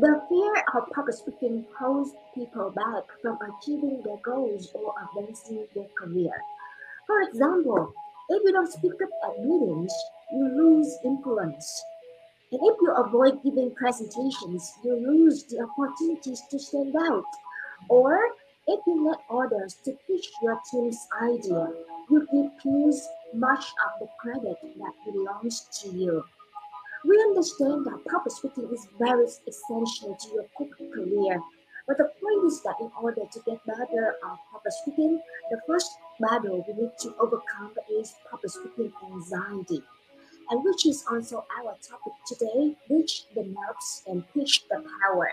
The fear of public speaking holds people back from achieving their goals or advancing their career. For example, if you don't speak up at meetings, you lose influence. And if you avoid giving presentations, you lose the opportunities to stand out. Or if you let others to pitch your team's idea, you give teams much of the credit that belongs to you. We understand that public speaking is very essential to your corporate career, but the point is that in order to get better at public speaking, the first battle we need to overcome is public speaking anxiety, and which is also our topic today, reach the nerves and pitch the power.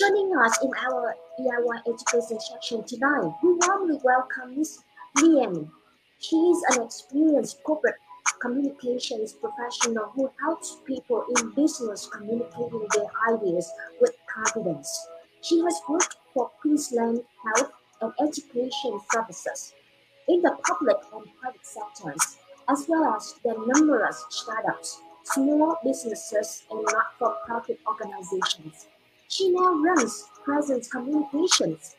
Joining us in our EIY Education section tonight, we warmly welcome Ms. Leanne. She is an experienced corporate communications professional who helps people in business communicating their ideas with confidence. She has worked for Queensland Health and Education Services in the public and private sectors, as well as the numerous startups, small businesses, and not-for-profit organizations. She now runs Presence Communications,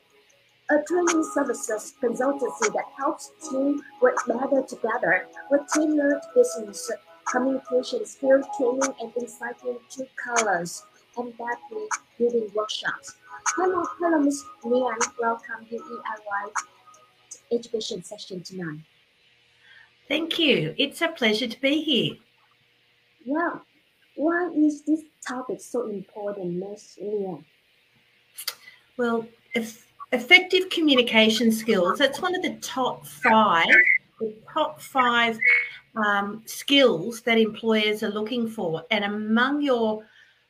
a training services consultancy that helps teams work better together with tailored business communication skills training and insightful to colors and badly building workshops. Hello, Ms. Leanne. Welcome to EIY Education session tonight. Thank you. It's a pleasure to be here. Yeah. Why is this topic so important, Ms. Leanne? Well, effective communication skills, that's one of the top five skills that employers are looking for. And among your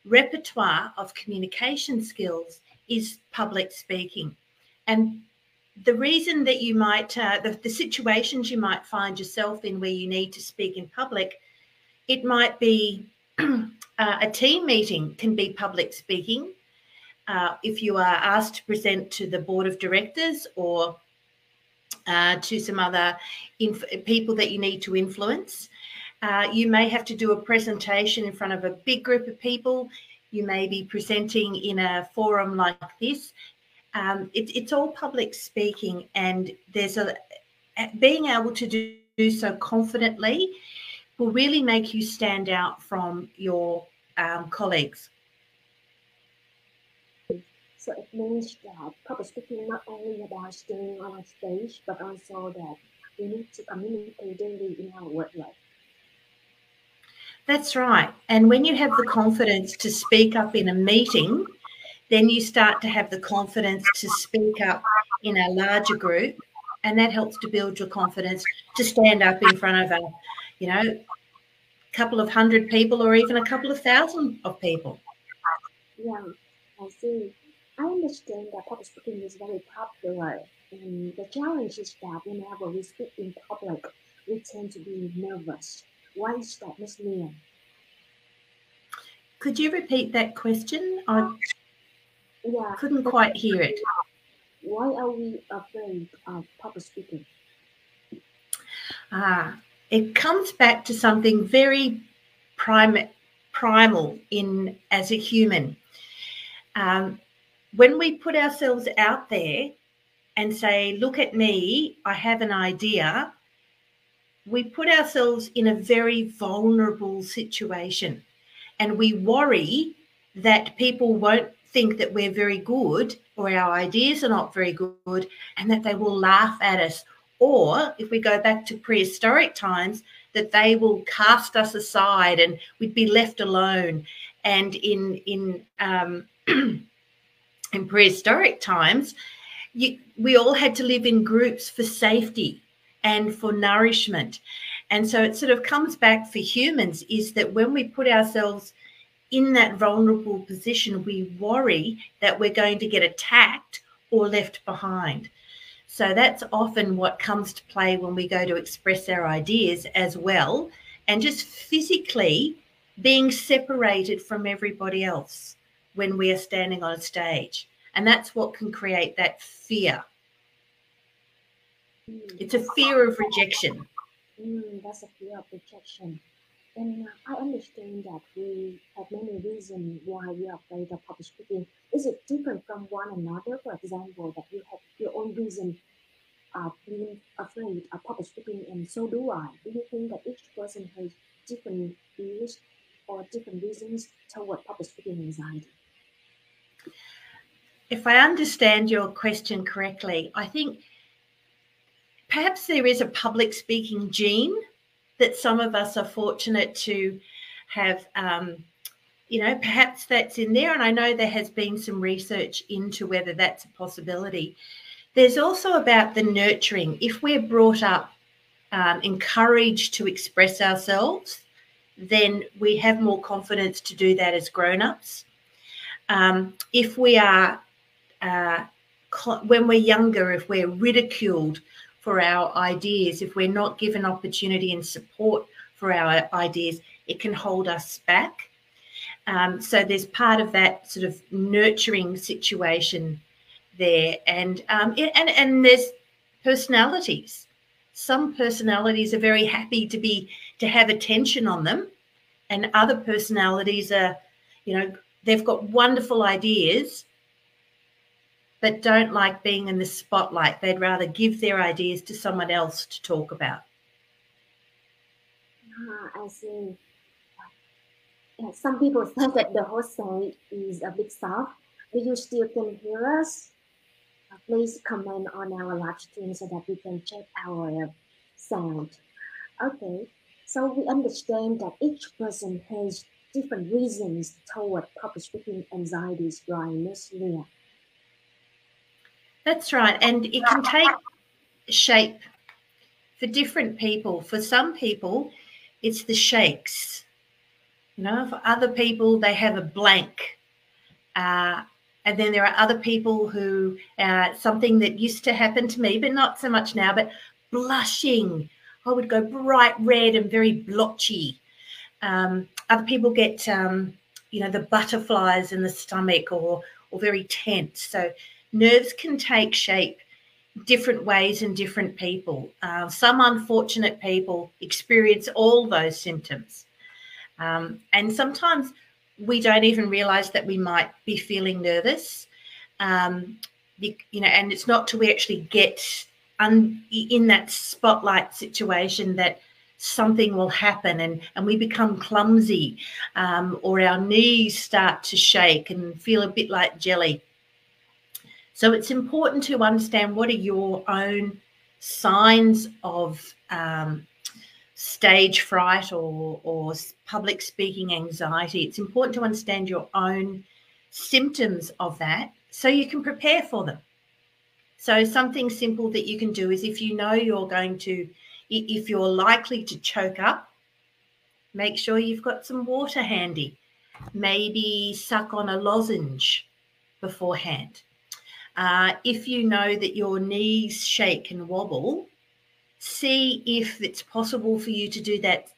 repertoire of communication skills is public speaking. And the reason that you might, the situations you might find yourself in where you need to speak in public, it might be a team meeting can be public speaking. If you are asked to present to the board of directors or to some other people that you need to influence, you may have to do a presentation in front of a big group of people. You may be presenting in a forum like this. It's all public speaking, and there's being able to do so confidently will really make you stand out from your colleagues. So it means that public speaking not only about standing on a stage, but also that we need to communicate daily in our work life. That's right. And when you have the confidence to speak up in a meeting, then you start to have the confidence to speak up in a larger group, and that helps to build your confidence to stand up in front of a couple of hundred people or even a couple of thousand of people. Yeah, I see. I understand that public speaking is very popular, and the challenge is that whenever we speak in public, we tend to be nervous. Why is that, Ms. Leanne? Could you repeat that question? I couldn't quite hear it. Why are we afraid of public speaking? It comes back to something very primal in as a human. When we put ourselves out there and say, look at me, I have an idea, we put ourselves in a very vulnerable situation, and we worry that people won't think that we're very good or our ideas are not very good and that they will laugh at us. Or if we go back to prehistoric times, that they will cast us aside and we'd be left alone. And in prehistoric times, we all had to live in groups for safety and for nourishment. And so it sort of comes back for humans is that when we put ourselves in that vulnerable position, we worry that we're going to get attacked or left behind. So that's often what comes to play when we go to express our ideas as well, and just physically being separated from everybody else when we are standing on a stage. And that's what can create that fear. It's a fear of rejection. That's a fear of rejection. And I understand that we have many reasons why we are afraid of public speaking. Is it different from one another? For example, that you have your own reason of being afraid of public speaking, and so do I. Do you think that each person has different views or different reasons toward public speaking anxiety? If I understand your question correctly, I think perhaps there is a public speaking gene that some of us are fortunate to have, perhaps that's in there. And I know there has been some research into whether that's a possibility. There's also about the nurturing. If we're brought up, encouraged to express ourselves, then we have more confidence to do that as grown-ups. If we are, when we're younger, if we're ridiculed for our ideas, if we're not given opportunity and support for our ideas, it can hold us back. So there's part of that sort of nurturing situation there. And there's personalities. Some personalities are very happy to have attention on them, and other personalities are, they've got wonderful ideas, but don't like being in the spotlight. They'd rather give their ideas to someone else to talk about. I see. Yeah, some people say that the host side is a bit soft. Do you still can hear us? Please comment on our live stream so that we can check our sound. Okay, so we understand that each person has different reasons toward public speaking anxieties, right, Ms. Leah? That's right, and it can take shape for different people. For some people, it's the shakes. For other people, they have a blank. And then there are other people who, something that used to happen to me, but not so much now, but blushing. I would go bright red and very blotchy. Other people get, the butterflies in the stomach or very tense. So nerves can take shape different ways in different people. Some unfortunate people experience all those symptoms. And sometimes we don't even realise that we might be feeling nervous, and it's not till we actually get in that spotlight situation that something will happen and we become clumsy, or our knees start to shake and feel a bit like jelly. So it's important to understand what are your own signs of stage fright or public speaking anxiety. It's important to understand your own symptoms of that so you can prepare for them. So something simple that you can do is if you're likely to choke up, make sure you've got some water handy. Maybe suck on a lozenge beforehand. If you know that your knees shake and wobble, see if it's possible for you to do that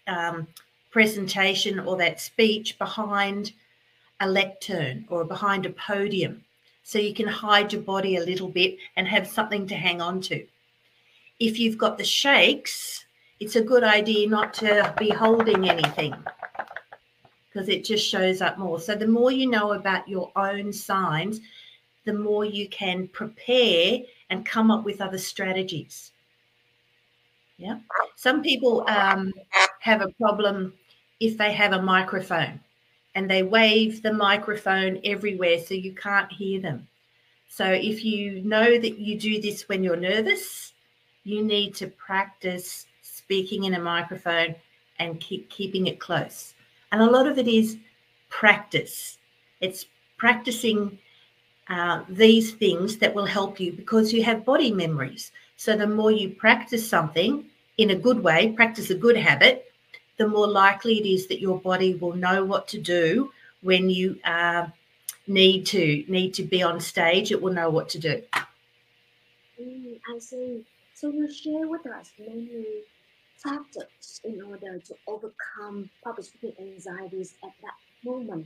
presentation or that speech behind a lectern or behind a podium, so you can hide your body a little bit and have something to hang on to. If you've got the shakes, it's a good idea not to be holding anything, because it just shows up more. So the more you know about your own signs, the more you can prepare and come up with other strategies. Yeah. Some people have a problem if they have a microphone and they wave the microphone everywhere so you can't hear them. So if you know that you do this when you're nervous, you need to practice speaking in a microphone and keeping it close. And a lot of it is practice. It's practicing these things that will help you, because you have body memories. So the more you practice something in a good way, practice a good habit, the more likely it is that your body will know what to do when you need to be on stage. It will know what to do. I see. So you share with us many tactics in order to overcome public speaking anxieties at that moment.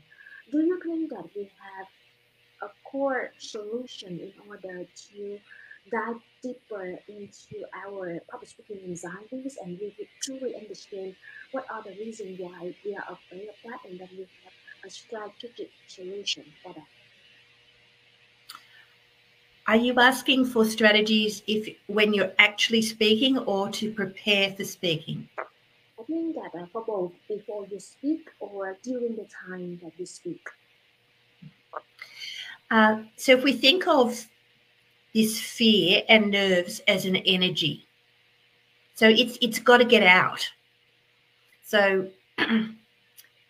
Do you think that we have a core solution in order to dive deeper into our public speaking anxieties, and we will truly understand what are the reasons why we are afraid of that, and then we have a strategic solution for that. Are you asking for strategies if when you're actually speaking, or to prepare for speaking? I think that for both, before you speak or during the time that you speak. So if we think of this fear and nerves as an energy, so it's got to get out. So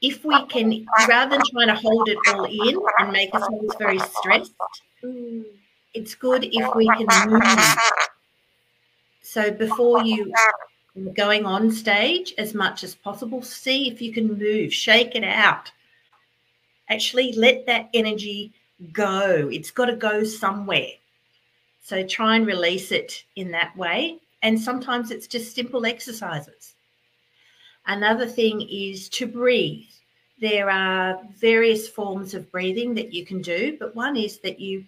if we can, rather than trying to hold it all in and make ourselves very stressed, it's good if we can move. So before you going on stage, as much as possible, see if you can move, shake it out. Actually, let that energy go. It's got to go somewhere. So try and release it in that way. And sometimes it's just simple exercises. Another thing is to breathe. There are various forms of breathing that you can do, but one is that you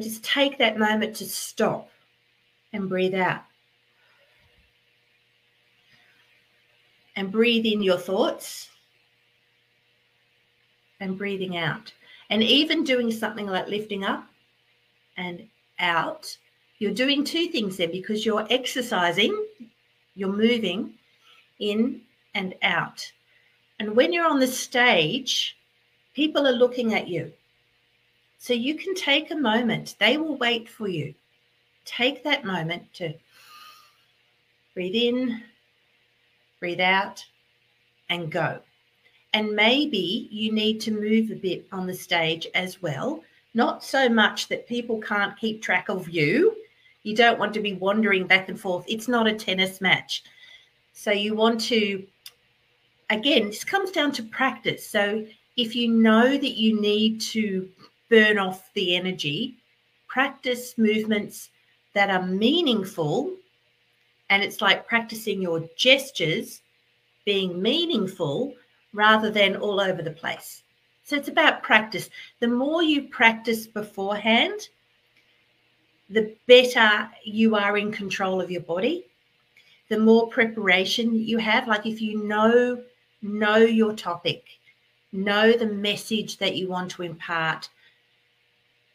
just take that moment to stop and breathe out. And breathe in your thoughts and breathing out. And even doing something like lifting up and out, you're doing two things there, because you're exercising, you're moving in and out. And when you're on the stage, people are looking at you. So you can take a moment. They will wait for you. Take that moment to breathe in, breathe out, and go. And maybe you need to move a bit on the stage as well. Not so much that people can't keep track of you. You don't want to be wandering back and forth. It's not a tennis match. So you want to, again, this comes down to practice. So if you know that you need to burn off the energy, practice movements that are meaningful. And it's like practicing your gestures being meaningful rather than all over the place. So it's about practice. The more you practice beforehand, the better you are in control of your body, the more preparation you have. Like if you know your topic, know the message that you want to impart,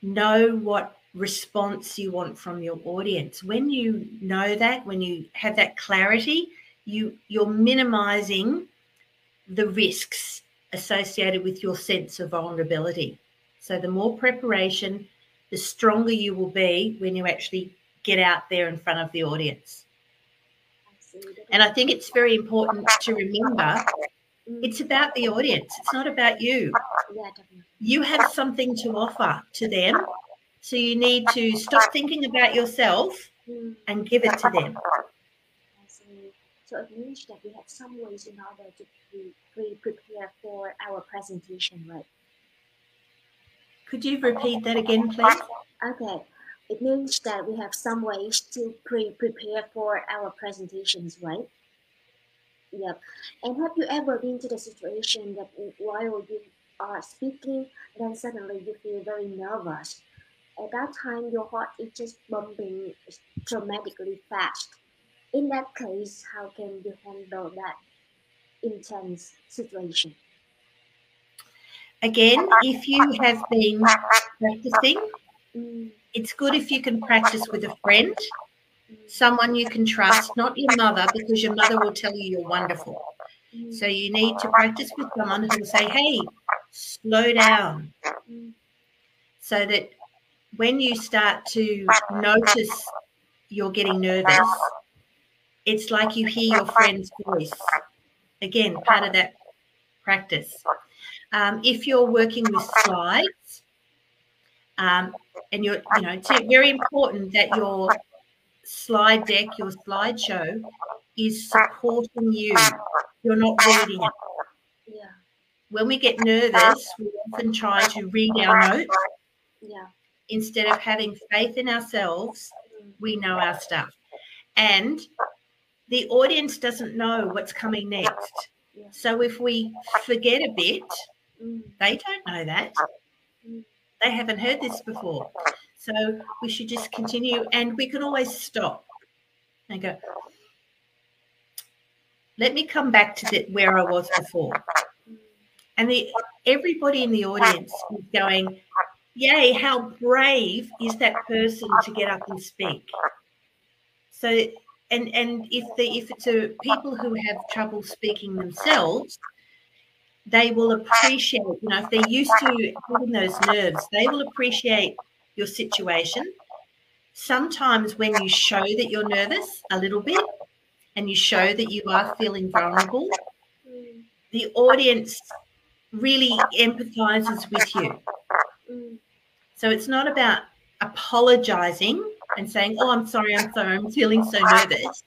know what response you want from your audience. When you know that, when you have that clarity, you're minimizing the risks associated with your sense of vulnerability. So the more preparation, the stronger you will be when you actually get out there in front of the audience. And I think it's very important to remember it's about the audience. It's not about you. You have something to offer to them. So you need to stop thinking about yourself and give it to them. So it means that we have some ways in order to prepare for our presentation, right? Could you repeat that again, please? Okay. It means that we have some ways to prepare for our presentations, right? Yep. And have you ever been to the situation that while you are speaking, then suddenly you feel very nervous? At that time, your heart is just bumping dramatically fast. In that case, how can you handle that intense situation? Again, if you have been practicing, it's good if you can practice with a friend, someone you can trust, not your mother, because your mother will tell you you're wonderful. So you need to practice with someone who will say, hey, slow down. So that when you start to notice you're getting nervous, it's like you hear your friend's voice. Again, part of that practice. If you're working with slides, and you're, it's very important that your slide deck, your slideshow, is supporting you. You're not reading it. Yeah. When we get nervous, we often try to read our notes. Yeah. Instead of having faith in ourselves, we know our stuff. And the audience doesn't know what's coming next. So if we forget a bit, they don't know that. They haven't heard this before. So we should just continue, and we can always stop and go, let me come back to where I was before. And everybody in the audience is going, yay, how brave is that person to get up and speak? So, and if it's people who have trouble speaking themselves, they will appreciate, you know, if they're used to having those nerves, they will appreciate your situation. Sometimes when you show that you're nervous a little bit and you show that you are feeling vulnerable, the audience really empathizes with you. So it's not about apologising and saying, oh, I'm sorry, I'm feeling so nervous.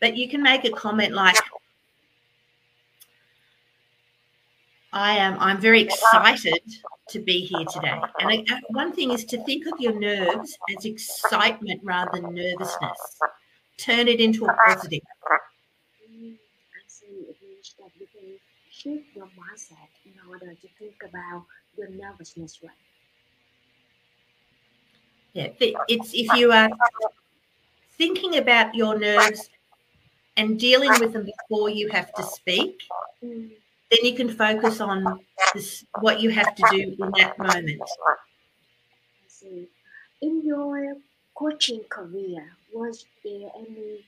But you can make a comment like, I'm very excited to be here today. And one thing is to think of your nerves as excitement rather than nervousness. Turn it into a positive. That you can shift your mindset in order to think about your nervousness, right? Yeah, it's if you are thinking about your nerves and dealing with them before you have to speak, then you can focus on what you have to do in that moment. I see. In your coaching career, was there any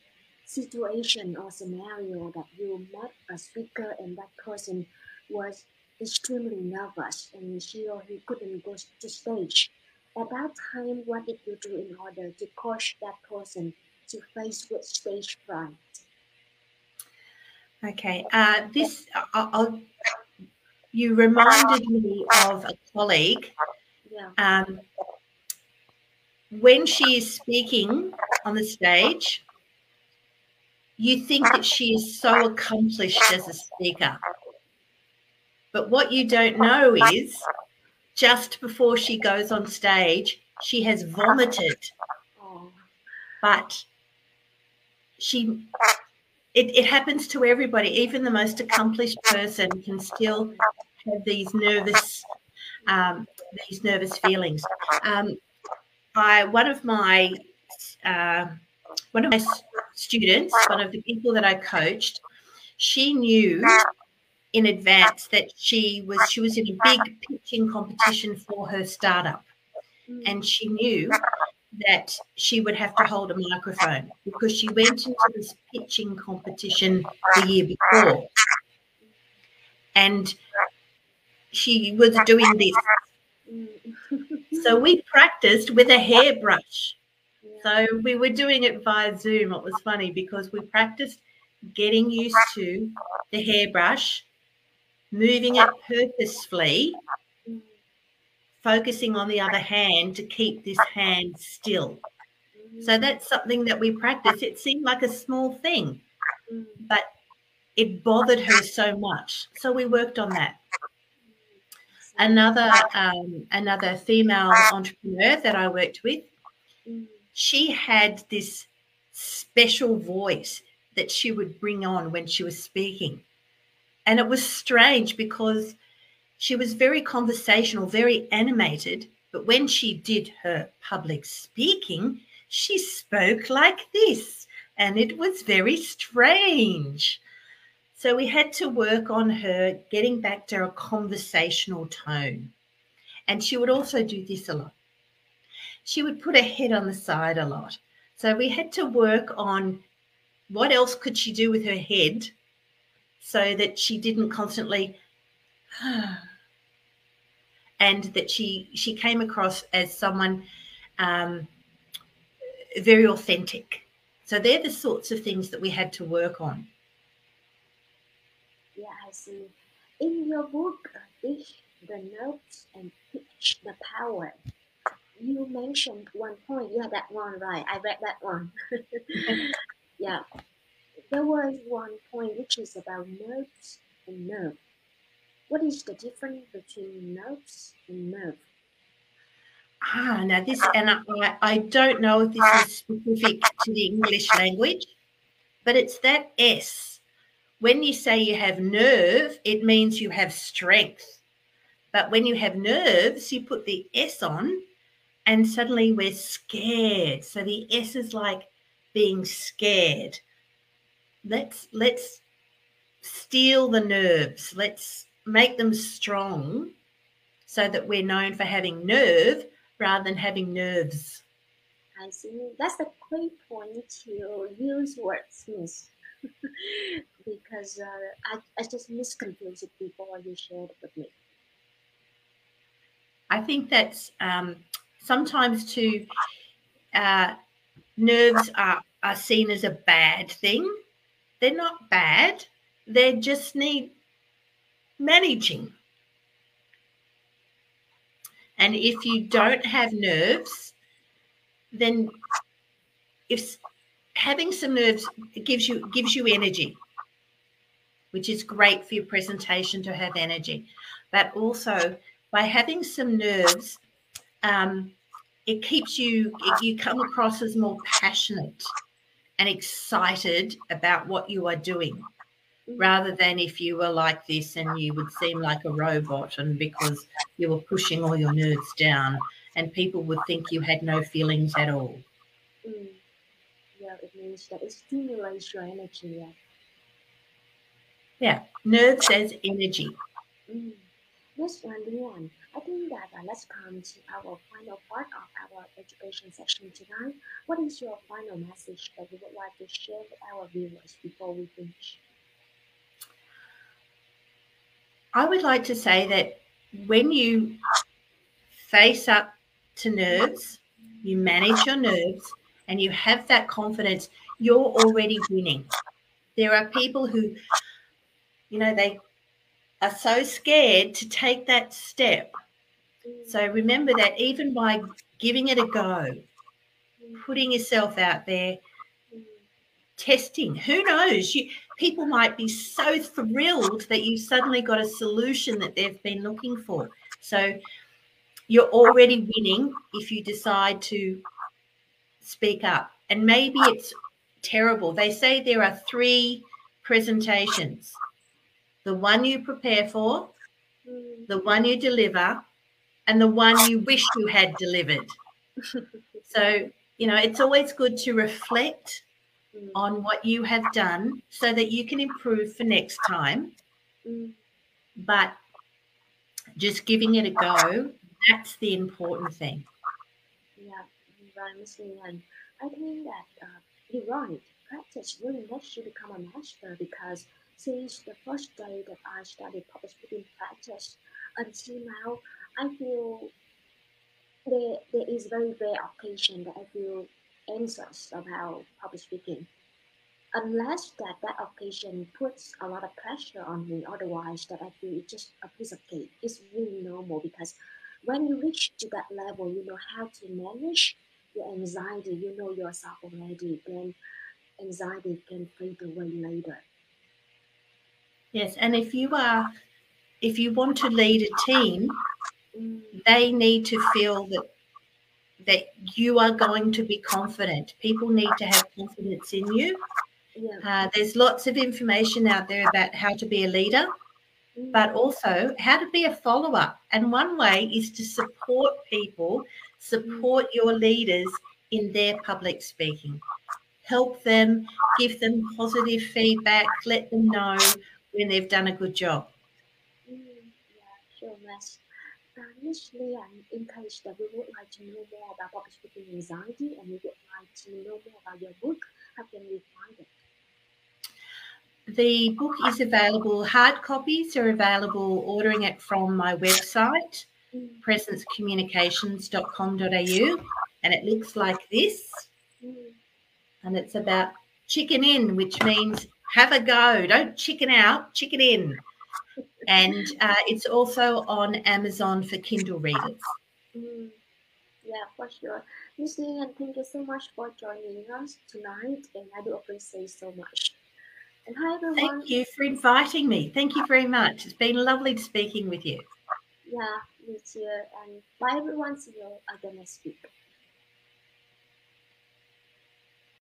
situation or scenario that you met a speaker and that person was extremely nervous and she or he couldn't go to stage? At that time, what did you do in order to coach that person to face with stage fright? Okay, you reminded me of a colleague. Yeah. When she is speaking on the stage, you think that she is so accomplished as a speaker. But what you don't know is just before she goes on stage, she has vomited. But it happens to everybody. Even the most accomplished person can still have these nervous feelings. One of my students, one of the people that I coached, she knew in advance that she was in a big pitching competition for her startup, and she knew that she would have to hold a microphone because she went into this pitching competition the year before, and she was doing this. So we practiced with a hairbrush. So we were doing it via Zoom. It was funny because we practiced getting used to the hairbrush, moving it purposefully, focusing on the other hand to keep this hand still. So that's something that we practiced. It seemed like a small thing, but it bothered her so much. So we worked on that. Another female entrepreneur that I worked with, she had this special voice that she would bring on when she was speaking. And it was strange because she was very conversational, very animated, but when she did her public speaking, she spoke like this, and it was very strange. So we had to work on her getting back to a conversational tone. And she would also do this a lot. She would put her head on the side a lot. So we had to work on what else could she do with her head so that she didn't constantly, and that she came across as someone very authentic. So they're the sorts of things that we had to work on. Yeah, I see. In your book, Teach the Nerves and Teach the Power, you mentioned one point. Yeah, that one, right? I read that one. Yeah. There was one point which is about nerves and nerve. What is the difference between nerves and nerve? Now this, and I don't know if this is specific to the English language, but it's that S. When you say you have nerve, it means you have strength. But when you have nerves, you put the S on, and suddenly we're scared. So the S is like being scared. Let's steel the nerves. Let's make them strong so that we're known for having nerve rather than having nerves. I see. That's a great point to use words, Miss. Because I just misconfused before you shared it with me. I think that's sometimes too, nerves are seen as a bad thing. They're not bad. They just need managing. And if you don't have nerves, then if having some nerves gives you energy, which is great for your presentation to have energy. But also by having some nerves, it keeps you, you come across as more passionate and excited about what you are doing, rather than if you were like this and you would seem like a robot, and because you were pushing all your nerves down and people would think you had no feelings at all. Mm. Yeah, it means that it stimulates your energy. Yeah, nerves as energy. Mm. That's one one. I think that let's come to our final part of our education section tonight. What is your final message that you would like to share with our viewers before we finish? I would like to say that when you face up to nerves, you manage your nerves, and you have that confidence, you're already winning. There are people who, you know, they are so scared to take that step. So remember that even by giving it a go, putting yourself out there, testing, who knows? People might be so thrilled that you suddenly got a solution that they've been looking for. So you're already winning if you decide to speak up. And maybe it's terrible. They say there are 3 presentations. The one you prepare for, the one you deliver, and the one you wish you had delivered. So, you know, it's always good to reflect on what you have done so that you can improve for next time. But just giving it a go, that's the important thing. Yeah, right, Ms. Leanne. I think that you're right. Practice really makes you become a master, because since the first day that I started public speaking practice until now, I feel there is very rare occasion that I feel anxious about public speaking, unless that occasion puts a lot of pressure on me. Otherwise, that I feel it's just a piece of cake. It's really normal, because when you reach to that level, you know how to manage your anxiety. You know yourself already. Then anxiety can fade away later. Yes, and if you want to lead a team, they need to feel that you are going to be confident. People need to have confidence in you. Yeah. There's lots of information out there about how to be a leader, but also how to be a follower. And one way is to support people, support your leaders in their public speaking. Help them, give them positive feedback, let them know when they've done a good job. Yeah, sure, Miss. Miss Leanne, in case that we would like to know more about public speaking anxiety and we would like to know more about your book, how can we find it? The book is available, hard copies are available, ordering it from my website, presencecommunications.com.au, and it looks like this. And it's about chicken in, which means have a go. Don't chicken out, chicken in. And it's also on Amazon for Kindle readers. Yeah, for sure. Ms. Leanne, thank you so much for joining us tonight, and I do appreciate so much. And hi, everyone. Thank you for inviting me. Thank you very much. It's been lovely speaking with you. Yeah, me too. And bye, everyone. See you again next week.